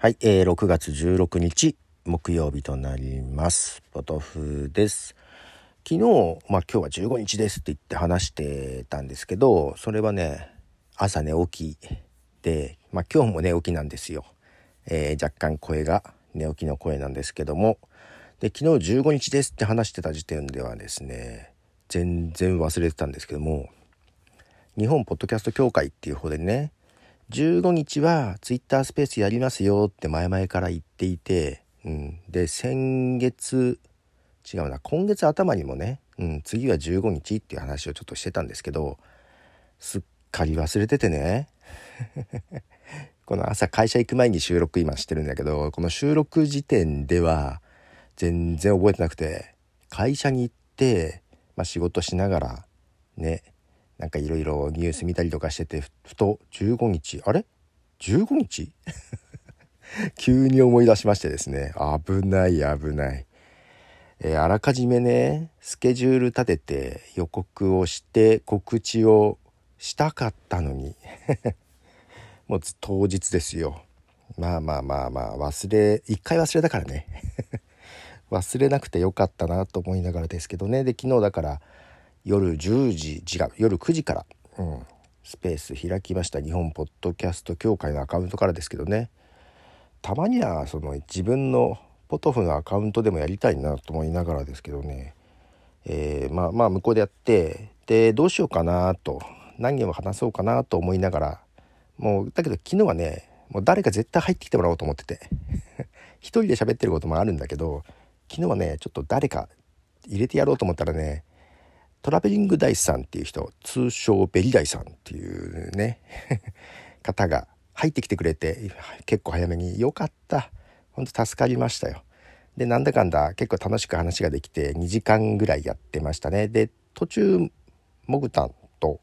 はい、6月16日木曜日となります。ポトフです。昨日、今日は15日ですって言って話してたんですけど、それはね、朝寝起きで、今日も寝起きなんですよ。若干声が寝起きの声なんですけども、で、昨日15日ですって話してた時点ではですね、全然忘れてたんですけども、日本ポッドキャスト協会っていう方でね、15日はツイッタースペースやりますよって前々から言っていて、で、今月頭にもね、次は15日っていう話をちょっとしてたんですけど、すっかり忘れててねこの朝会社行く前に収録今してるんだけど、この収録時点では全然覚えてなくて、会社に行って、仕事しながらね、なんかいろいろニュース見たりとかしてて、ふと15日、あれ15日急に思い出しましてですね、危ない、あらかじめねスケジュール立てて予告をして告知をしたかったのにもう当日ですよ。一回忘れたからね忘れなくてよかったなと思いながらですけどね。で、昨日だから夜9時から、スペース開きました。日本ポッドキャスト協会のアカウントからですけどね、たまにはその自分のポトフのアカウントでもやりたいなと思いながらですけどね、向こうでやって、で、どうしようかなと、何件も話そうかなと思いながら、もうだけど昨日はね、もう誰か絶対入ってきてもらおうと思ってて一人で喋ってることもあるんだけど、昨日はねちょっと誰か入れてやろうと思ったらね、トラベリングダイスさんっていう人、通称ベリダイさんっていうね方が入ってきてくれて、結構早めによかった、本当助かりましたよ。で、なんだかんだ結構楽しく話ができて2時間ぐらいやってましたね。で、途中モグタンと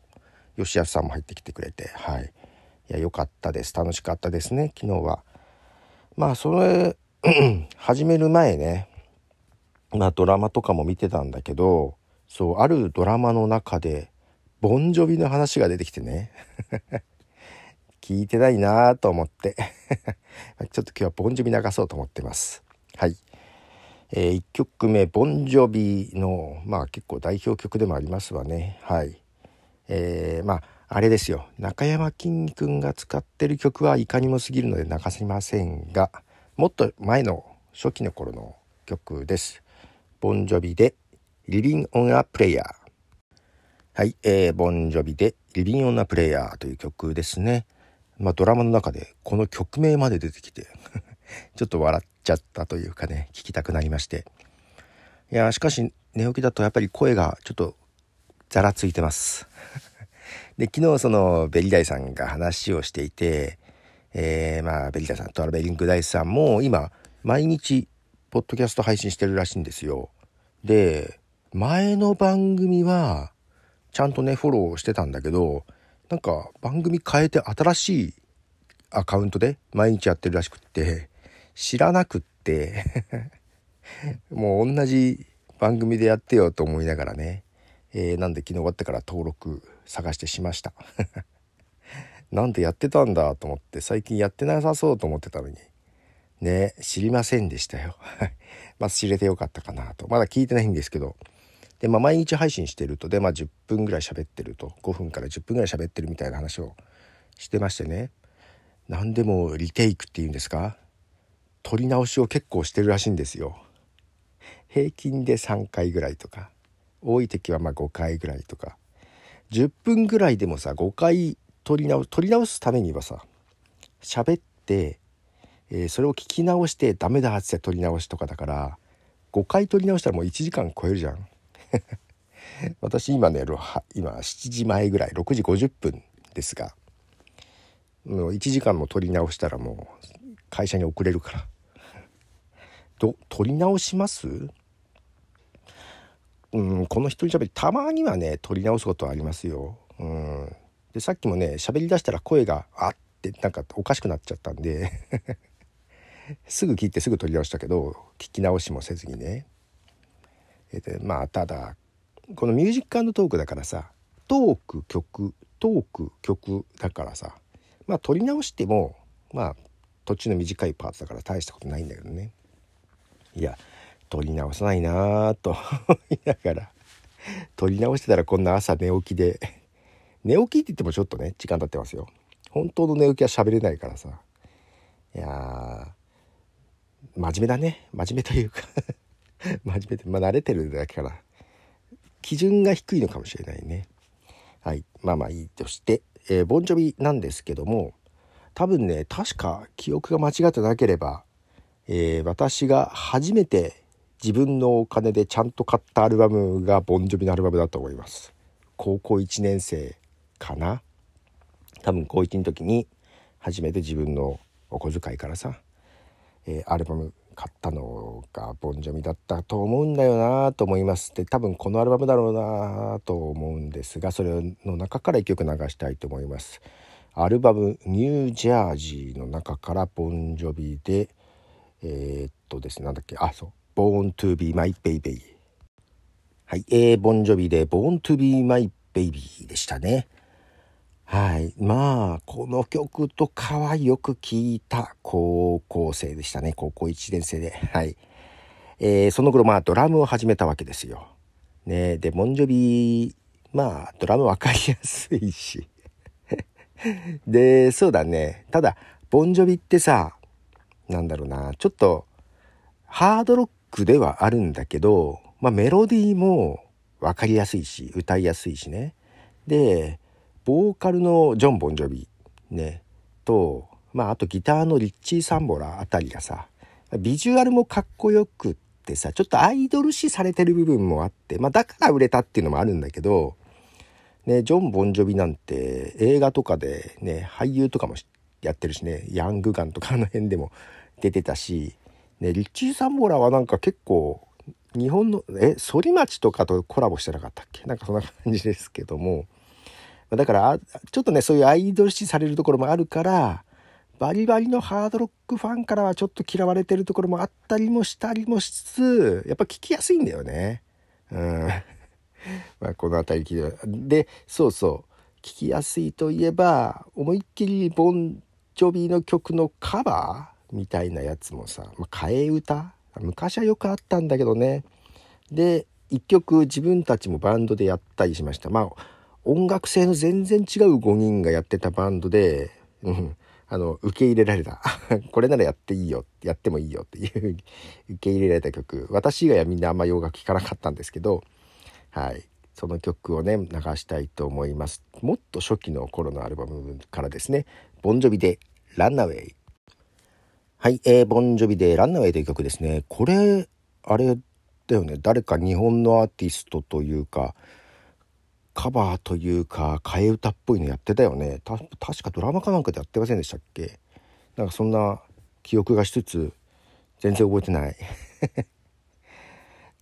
吉安さんも入ってきてくれて、いや、よかったです。楽しかったですね、昨日は。それ始める前ね、ドラマとかも見てたんだけど、そう、あるドラマの中でボンジョビの話が出てきてね聞いてないなと思ってちょっと今日はボンジョビ流そうと思ってます。はい、1曲目ボンジョビの結構代表曲でもありますわね。あれですよ、中山きんに君が使ってる曲はいかにも過ぎるので流せませんが、もっと前の初期の頃の曲です。ボンジョビでリビンオンアプレイヤー。はい、ボンジョビでリビンオンアプレイヤーという曲ですね。ドラマの中でこの曲名まで出てきてちょっと笑っちゃったというかね、聞きたくなりまして。いや、しかし寝起きだとやっぱり声がちょっとざらついてますで、昨日そのベリダイさんが話をしていて、ベリダイさん、トラベリングダイさんも今毎日ポッドキャスト配信してるらしいんですよ。で、前の番組はちゃんとねフォローしてたんだけど、なんか番組変えて新しいアカウントで毎日やってるらしくって、知らなくってもう同じ番組でやってよと思いながらね、なんで昨日終わってから登録探してしましたなんでやってたんだと思って、最近やってなさそうと思ってたのにね、知りませんでしたよ知れてよかったかなと。まだ聞いてないんですけど、で、毎日配信してると、で、10分ぐらい喋ってると、5分から10分ぐらい喋ってるみたいな話をしてましてね、何でもリテイクっていうんですか、撮り直しを結構してるらしいんですよ。平均で3回ぐらいとか、多い時は5回ぐらいとか、10分ぐらいでもさ5回撮り直すためにはさ、喋って、それを聞き直してダメだって撮り直しとかだから、5回撮り直したらもう1時間超えるじゃん私今7時前ぐらい、6時50分ですが、もう1時間も撮り直したらもう会社に遅れるから撮り直します。この一人喋り、たまにはね撮り直すことはありますよ。で、さっきもね喋り出したら声があってなんかおかしくなっちゃったんですぐ切ってすぐ撮り直したけど、聞き直しもせずにね。ただこのミュージック&トークだからさ、トーク曲だからさ、撮り直しても途中の短いパーツだから大したことないんだけどね。いや撮り直さないなぁと言いながら、撮り直してたらこんな朝寝起きで、寝起きって言ってもちょっとね時間経ってますよ。本当の寝起きは喋れないからさ。いや真面目だね。真面目というか真面目で、まあ慣れてるだけから基準が低いのかもしれないね。はい、まあまあいいとして、ボンジョビなんですけども、多分ね確か記憶が間違ってなければ、私が初めて自分のお金でちゃんと買ったアルバムがボンジョビのアルバムだと思います。高校1年生かな、多分高1の時に初めて自分のお小遣いからさ、アルバム買ったのがボンジョビだったと思うんだよなと思います。で多分このアルバムだろうなと思うんですが、それの中から一曲流したいと思います。アルバムニュージャージーの中からボンジョビでですね、なんだっけ、あ、そう、Born to be my baby。 はい、ボンジョビで Born to be my baby でしたね。はい、まあこの曲とかはよく聞いた高校生でしたね。高校1年生で、はい、その頃まあドラムを始めたわけですよ、ね、でボンジョビまあドラム分かりやすいしでそうだね、ただボンジョビってさ、なんだろうな、ちょっとハードロックではあるんだけど、まあ、メロディーも分かりやすいし歌いやすいしね。でボーカルのジョン・ボンジョビねと、まあ、あとギターのリッチー・サンボラあたりがさ、ビジュアルもかっこよくってさ、ちょっとアイドル視されてる部分もあって、まあ、だから売れたっていうのもあるんだけど、ね、ジョン・ボンジョビなんて映画とかで、ね、俳優とかもやってるしね、ヤングガンとかあの辺でも出てたし、ね、リッチー・サンボラはなんか結構日本の反町とかとコラボしてなかったっけ、なんかそんな感じですけども、だからちょっとねそういうアイドル視されるところもあるから、バリバリのハードロックファンからはちょっと嫌われてるところもあったりもしたりもしつつ、やっぱ聞きやすいんだよね。うんまあこの辺り聞いてで、そうそう聞きやすいといえば、思いっきりボンジョビの曲のカバーみたいなやつもさ、まあ、替え歌昔はよくあったんだけどね。で一曲自分たちもバンドでやったりしました。まあ音楽性の全然違う5人がやってたバンドで、うん、受け入れられたこれならやっていいよ、やってもいいよっていう受け入れられた曲、私以外はみんなあんま洋楽聴かなかったんですけど、はい、その曲をね流したいと思います。もっと初期の頃のアルバムからですね、ボンジョビでランナウェイ。はい、ボンジョビでランナウェイという曲ですね。これあれだよね、誰か日本のアーティストというかカバーというか替え歌っぽいのやってたよね。確かドラマかなんかでやってませんでしたっけ。なんかそんな記憶がしつつ全然覚えてない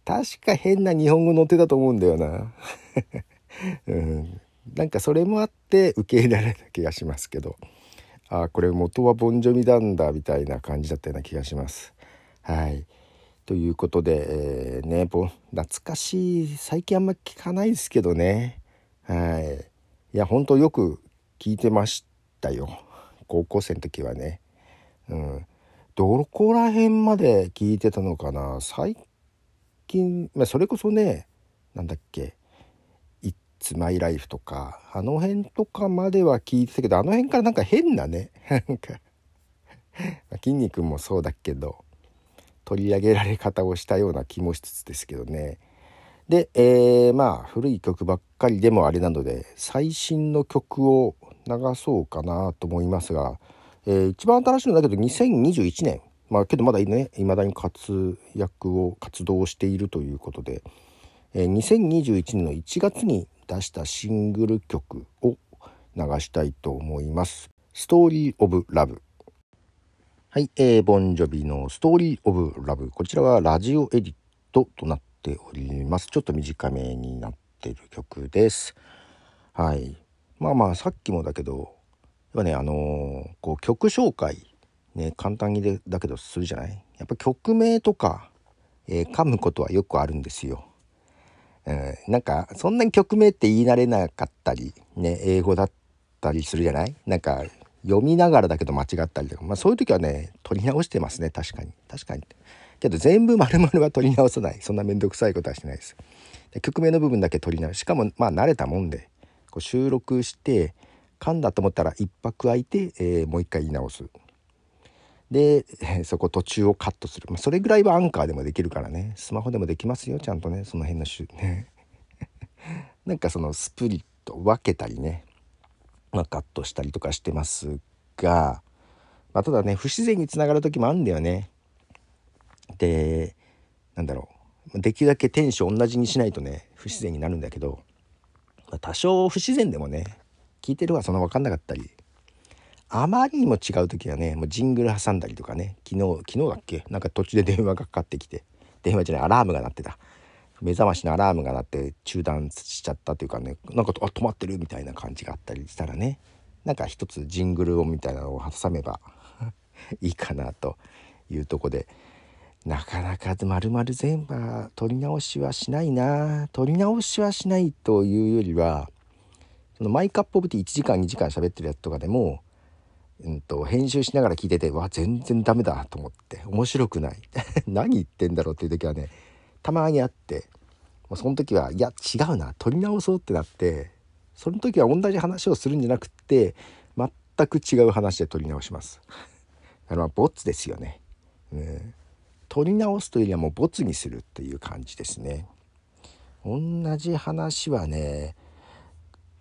確か変な日本語載ってたと思うんだよな、うん、なんかそれもあって受け入れられた気がしますけど、あ、これ元はボンジョビなんだみたいな感じだったような気がします。はい、ということで、ね、懐かしい、最近あんま聞かないですけどね。はい。いや、本当よく聞いてましたよ。高校生の時はね。うん。どこら辺まで聞いてたのかな。最近、まあ、それこそね、なんだっけ、It's My Life とか、あの辺とかまでは聞いてたけど、あの辺からなんか変なね、なんか、筋肉もそうだけど、取り上げられ方をしたような気もしつつですけどね。で、まあ古い曲ばっかりでもあれなので最新の曲を流そうかなと思いますが、一番新しいのだけど2021年、まあけどまだね未だに活動しているということで、2021年の1月に出したシングル曲を流したいと思います。ストーリーオブラブ。はい、ボンジョビのストーリーオブラブ、こちらはラジオエディットとなっております。ちょっと短めになっている曲です。はい、まあまあさっきもだけどやっぱねこう曲紹介ね簡単にだけどするじゃない。やっぱ曲名とか、噛むことはよくあるんですよ。なんかそんなに曲名って言い慣れなかったりね、英語だったりするじゃない。なんか読みながらだけど間違ったりとか、まあ、そういう時はね取り直してますね。確かにけど全部丸々は取り直さない、そんなめんどくさいことはしないです。で曲名の部分だけ取り直し、しかもまあ慣れたもんでこう収録して噛んだと思ったら一拍空いて、もう一回言い直す。でそこ途中をカットする、まあ、それぐらいはアンカーでもできるからね、スマホでもできますよ、ちゃんとね、その辺のねなんかそのスプリット分けたりね、まあ、カットしたりとかしてますが、まあ、ただね不自然につながる時もあるんだよね。でなんだろう、できるだけテンション同じにしないとね不自然になるんだけど、まあ、多少不自然でもね聞いてる方はそんな分かんなかったり、あまりにも違う時はねもうジングル挟んだりとかね、昨日だっけ、なんか途中で電話がかかってきて、電話じゃないアラームが鳴ってた、目覚ましのアラームが鳴って中断しちゃったというかね、なんか止まってるみたいな感じがあったりしたらね、なんか一つジングルをみたいなのを挟めばいいかなというとこで、なかなか丸々全部取り直しはしないな。取り直しはしないというよりは、そのマイカップオブティー1時間2時間喋ってるやつとかでも編集しながら聞いてて、わ全然ダメだと思って面白くない何言ってんだろうっていう時はねたまにあって、もうその時はいや違うな撮り直そうってなって、その時は同じ話をするんじゃなくって全く違う話で撮り直しますボツですよね、うん、撮り直すというよりはもうボツにするっていう感じですね。同じ話はね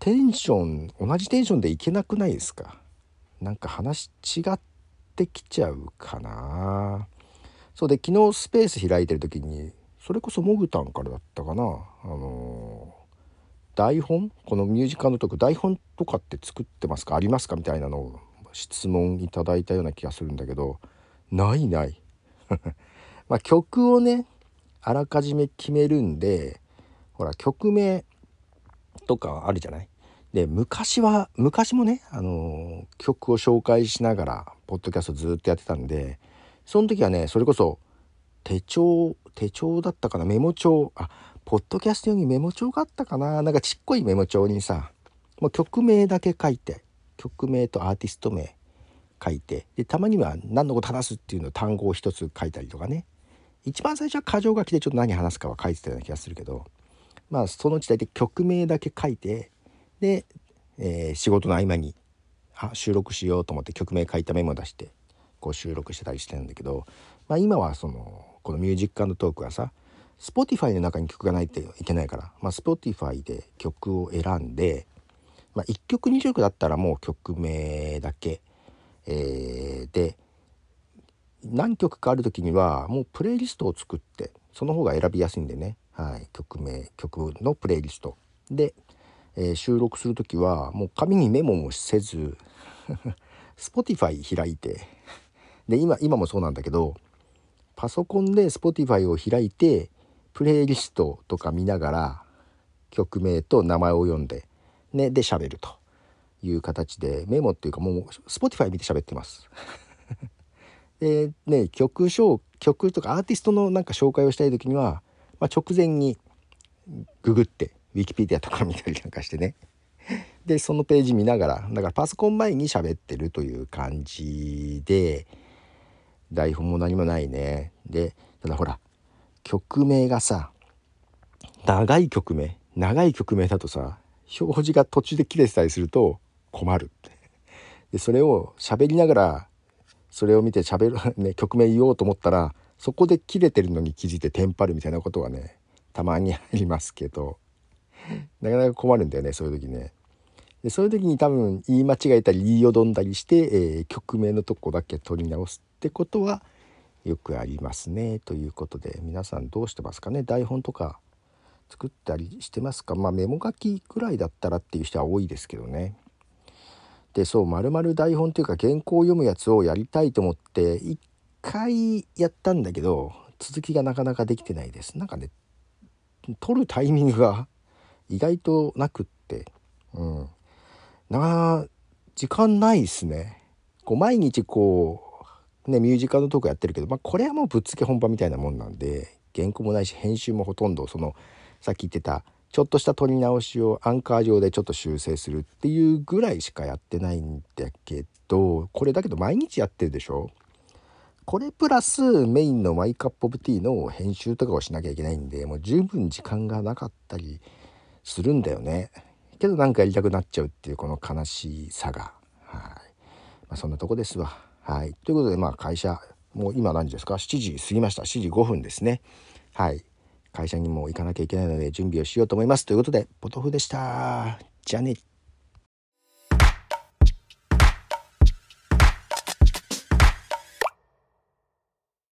同じテンションでいけなくないですか。なんか話違ってきちゃうかな。そうで昨日スペース開いてる時に、それこそモグタンからだったかな、台本、このミュージカルのとこ台本とかって作ってますか、ありますかみたいなのを質問いただいたような気がするんだけど、ないまあ曲をねあらかじめ決めるんで、ほら曲名とかあるじゃない。で昔もね、曲を紹介しながらポッドキャストずっとやってたんで、その時はねそれこそ手帳だったかな、メモ帳、あポッドキャスト用にメモ帳があったかな、なんかちっこいメモ帳にさ、もう曲名だけ書いて、曲名とアーティスト名書いて、でたまには何のこと話すっていうの単語を一つ書いたりとかね、一番最初は箇条書きでちょっと何話すかは書いてたような気がするけど、まあその時代で曲名だけ書いて、で、仕事の合間に収録しようと思って曲名書いたメモ出してこう収録してたりしてるんだけど、まあ、今はこのミュージック&トークはさ Spotify の中に曲がないといけないから、まあ、Spotify で曲を選んで、まあ、1曲2曲だったらもう曲名だけ、で何曲かある時にはもうプレイリストを作って、その方が選びやすいんでね、はい、曲のプレイリストで収録するときはもう紙にメモもせずSpotify 開いてで今もそうなんだけど、パソコンで Spotify を開いてプレイリストとか見ながら曲名と名前を読んでねで喋るという形で、メモっていうかもう Spotify 見て喋ってますでね、曲とかアーティストのなんか紹介をしたいときには、まあ、直前にググってウィキペディアとか見たりなんかしてねでそのページ見ながら、だからパソコン前に喋ってるという感じで、台本も何もないね。でただほら曲名がさ長い曲名だとさ表示が途中で切れてたりすると困るって、でそれを喋りながらそれを見て喋る、ね、曲名言おうと思ったらそこで切れてるのに気づいてテンパるみたいなことはねたまにありますけど、なかなか困るんだよねそういう時ね。でそういう時に多分言い間違えたり言いよどんだりして、曲名のとこだけ取り直すってことはよくありますね。ということで皆さんどうしてますかね。台本とか作ったりしてますか。まあメモ書きくらいだったらっていう人は多いですけどね。でそう丸々台本というか原稿を読むやつをやりたいと思って一回やったんだけど、続きがなかなかできてないです。なんかね取るタイミングが意外となくって、うん、時間ないですね。こう毎日こうねミュージカルのトークやってるけど、まあ、これはもうぶっつけ本番みたいなもんなんで、原稿もないし編集もほとんどそのさっき言ってたちょっとした取り直しをアンカー上でちょっと修正するっていうぐらいしかやってないんだけど、これだけど毎日やってるでしょ。これプラスメインのマイカップオブティーの編集とかをしなきゃいけないんで、もう十分時間がなかったりするんだよね。けどなんかやりたくなっちゃうっていうこの悲しさが、そんなとこですわ。ということで、会社もう今何時ですか、7時過ぎました。7時5分ですね。会社にも行かなきゃいけないので準備をしようと思います。ということで、ポトフでした。じゃあね。